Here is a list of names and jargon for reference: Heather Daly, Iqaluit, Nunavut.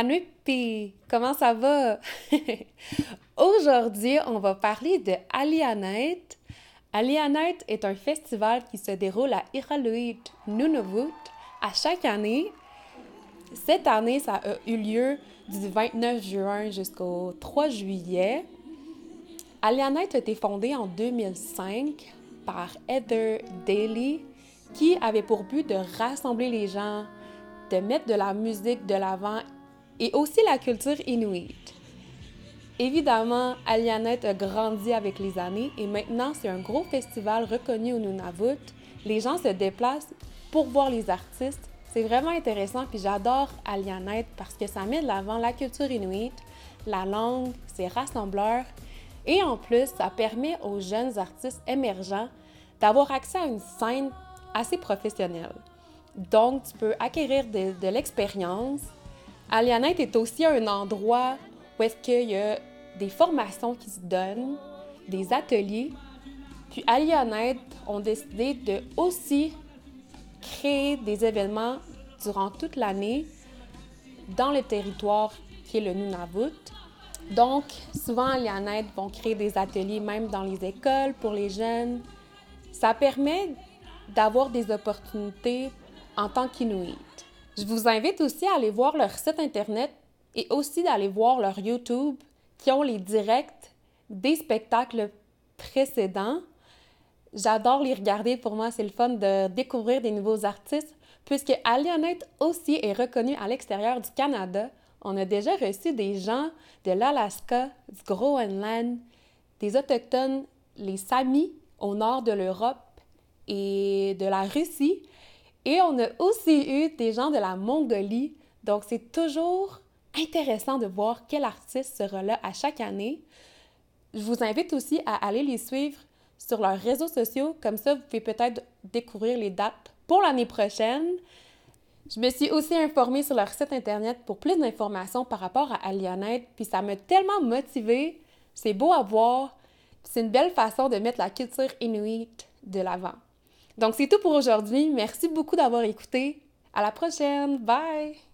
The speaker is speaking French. Anupi, comment ça va? Aujourd'hui, on va parler de Alianite. Alianite est un festival qui se déroule à Iqaluit, Nunavut, à chaque année. Cette année, ça a eu lieu du 29 juin jusqu'au 3 juillet. Alianite a été fondée en 2005 par Heather Daly, qui avait pour but de rassembler les gens, de mettre de la musique de l'avant et aussi la culture inuite. Évidemment, Alianite a grandi avec les années et maintenant, c'est un gros festival reconnu au Nunavut. Les gens se déplacent pour voir les artistes. C'est vraiment intéressant, puis j'adore Alianite parce que ça met de l'avant la culture inuite, la langue, ses rassembleurs. Et en plus, ça permet aux jeunes artistes émergents d'avoir accès à une scène assez professionnelle. Donc, tu peux acquérir de l'expérience. Alianite est aussi un endroit où est-ce qu'il y a des formations qui se donnent, des ateliers. Puis Alianite ont décidé de aussi créer des événements durant toute l'année dans le territoire qui est le Nunavut. Donc, souvent, Alianite vont créer des ateliers même dans les écoles pour les jeunes. Ça permet d'avoir des opportunités en tant qu'Inuit. Je vous invite aussi à aller voir leur site Internet et aussi d'aller voir leur YouTube qui ont les directs des spectacles précédents. J'adore les regarder, pour moi c'est le fun de découvrir des nouveaux artistes puisque Alianite aussi est reconnue à l'extérieur du Canada. On a déjà reçu des gens de l'Alaska, du Groenland, des Autochtones, les Samis au nord de l'Europe et de la Russie. Et on a aussi eu des gens de la Mongolie. Donc c'est toujours intéressant de voir quel artiste sera là à chaque année. Je vous invite aussi à aller les suivre sur leurs réseaux sociaux, comme ça vous pouvez peut-être découvrir les dates pour l'année prochaine. Je me suis aussi informée sur leur site Internet pour plus d'informations par rapport à Alianite, puis ça m'a tellement motivée, c'est beau à voir, puis c'est une belle façon de mettre la culture inuite de l'avant. Donc c'est tout pour aujourd'hui, merci beaucoup d'avoir écouté, à la prochaine, bye!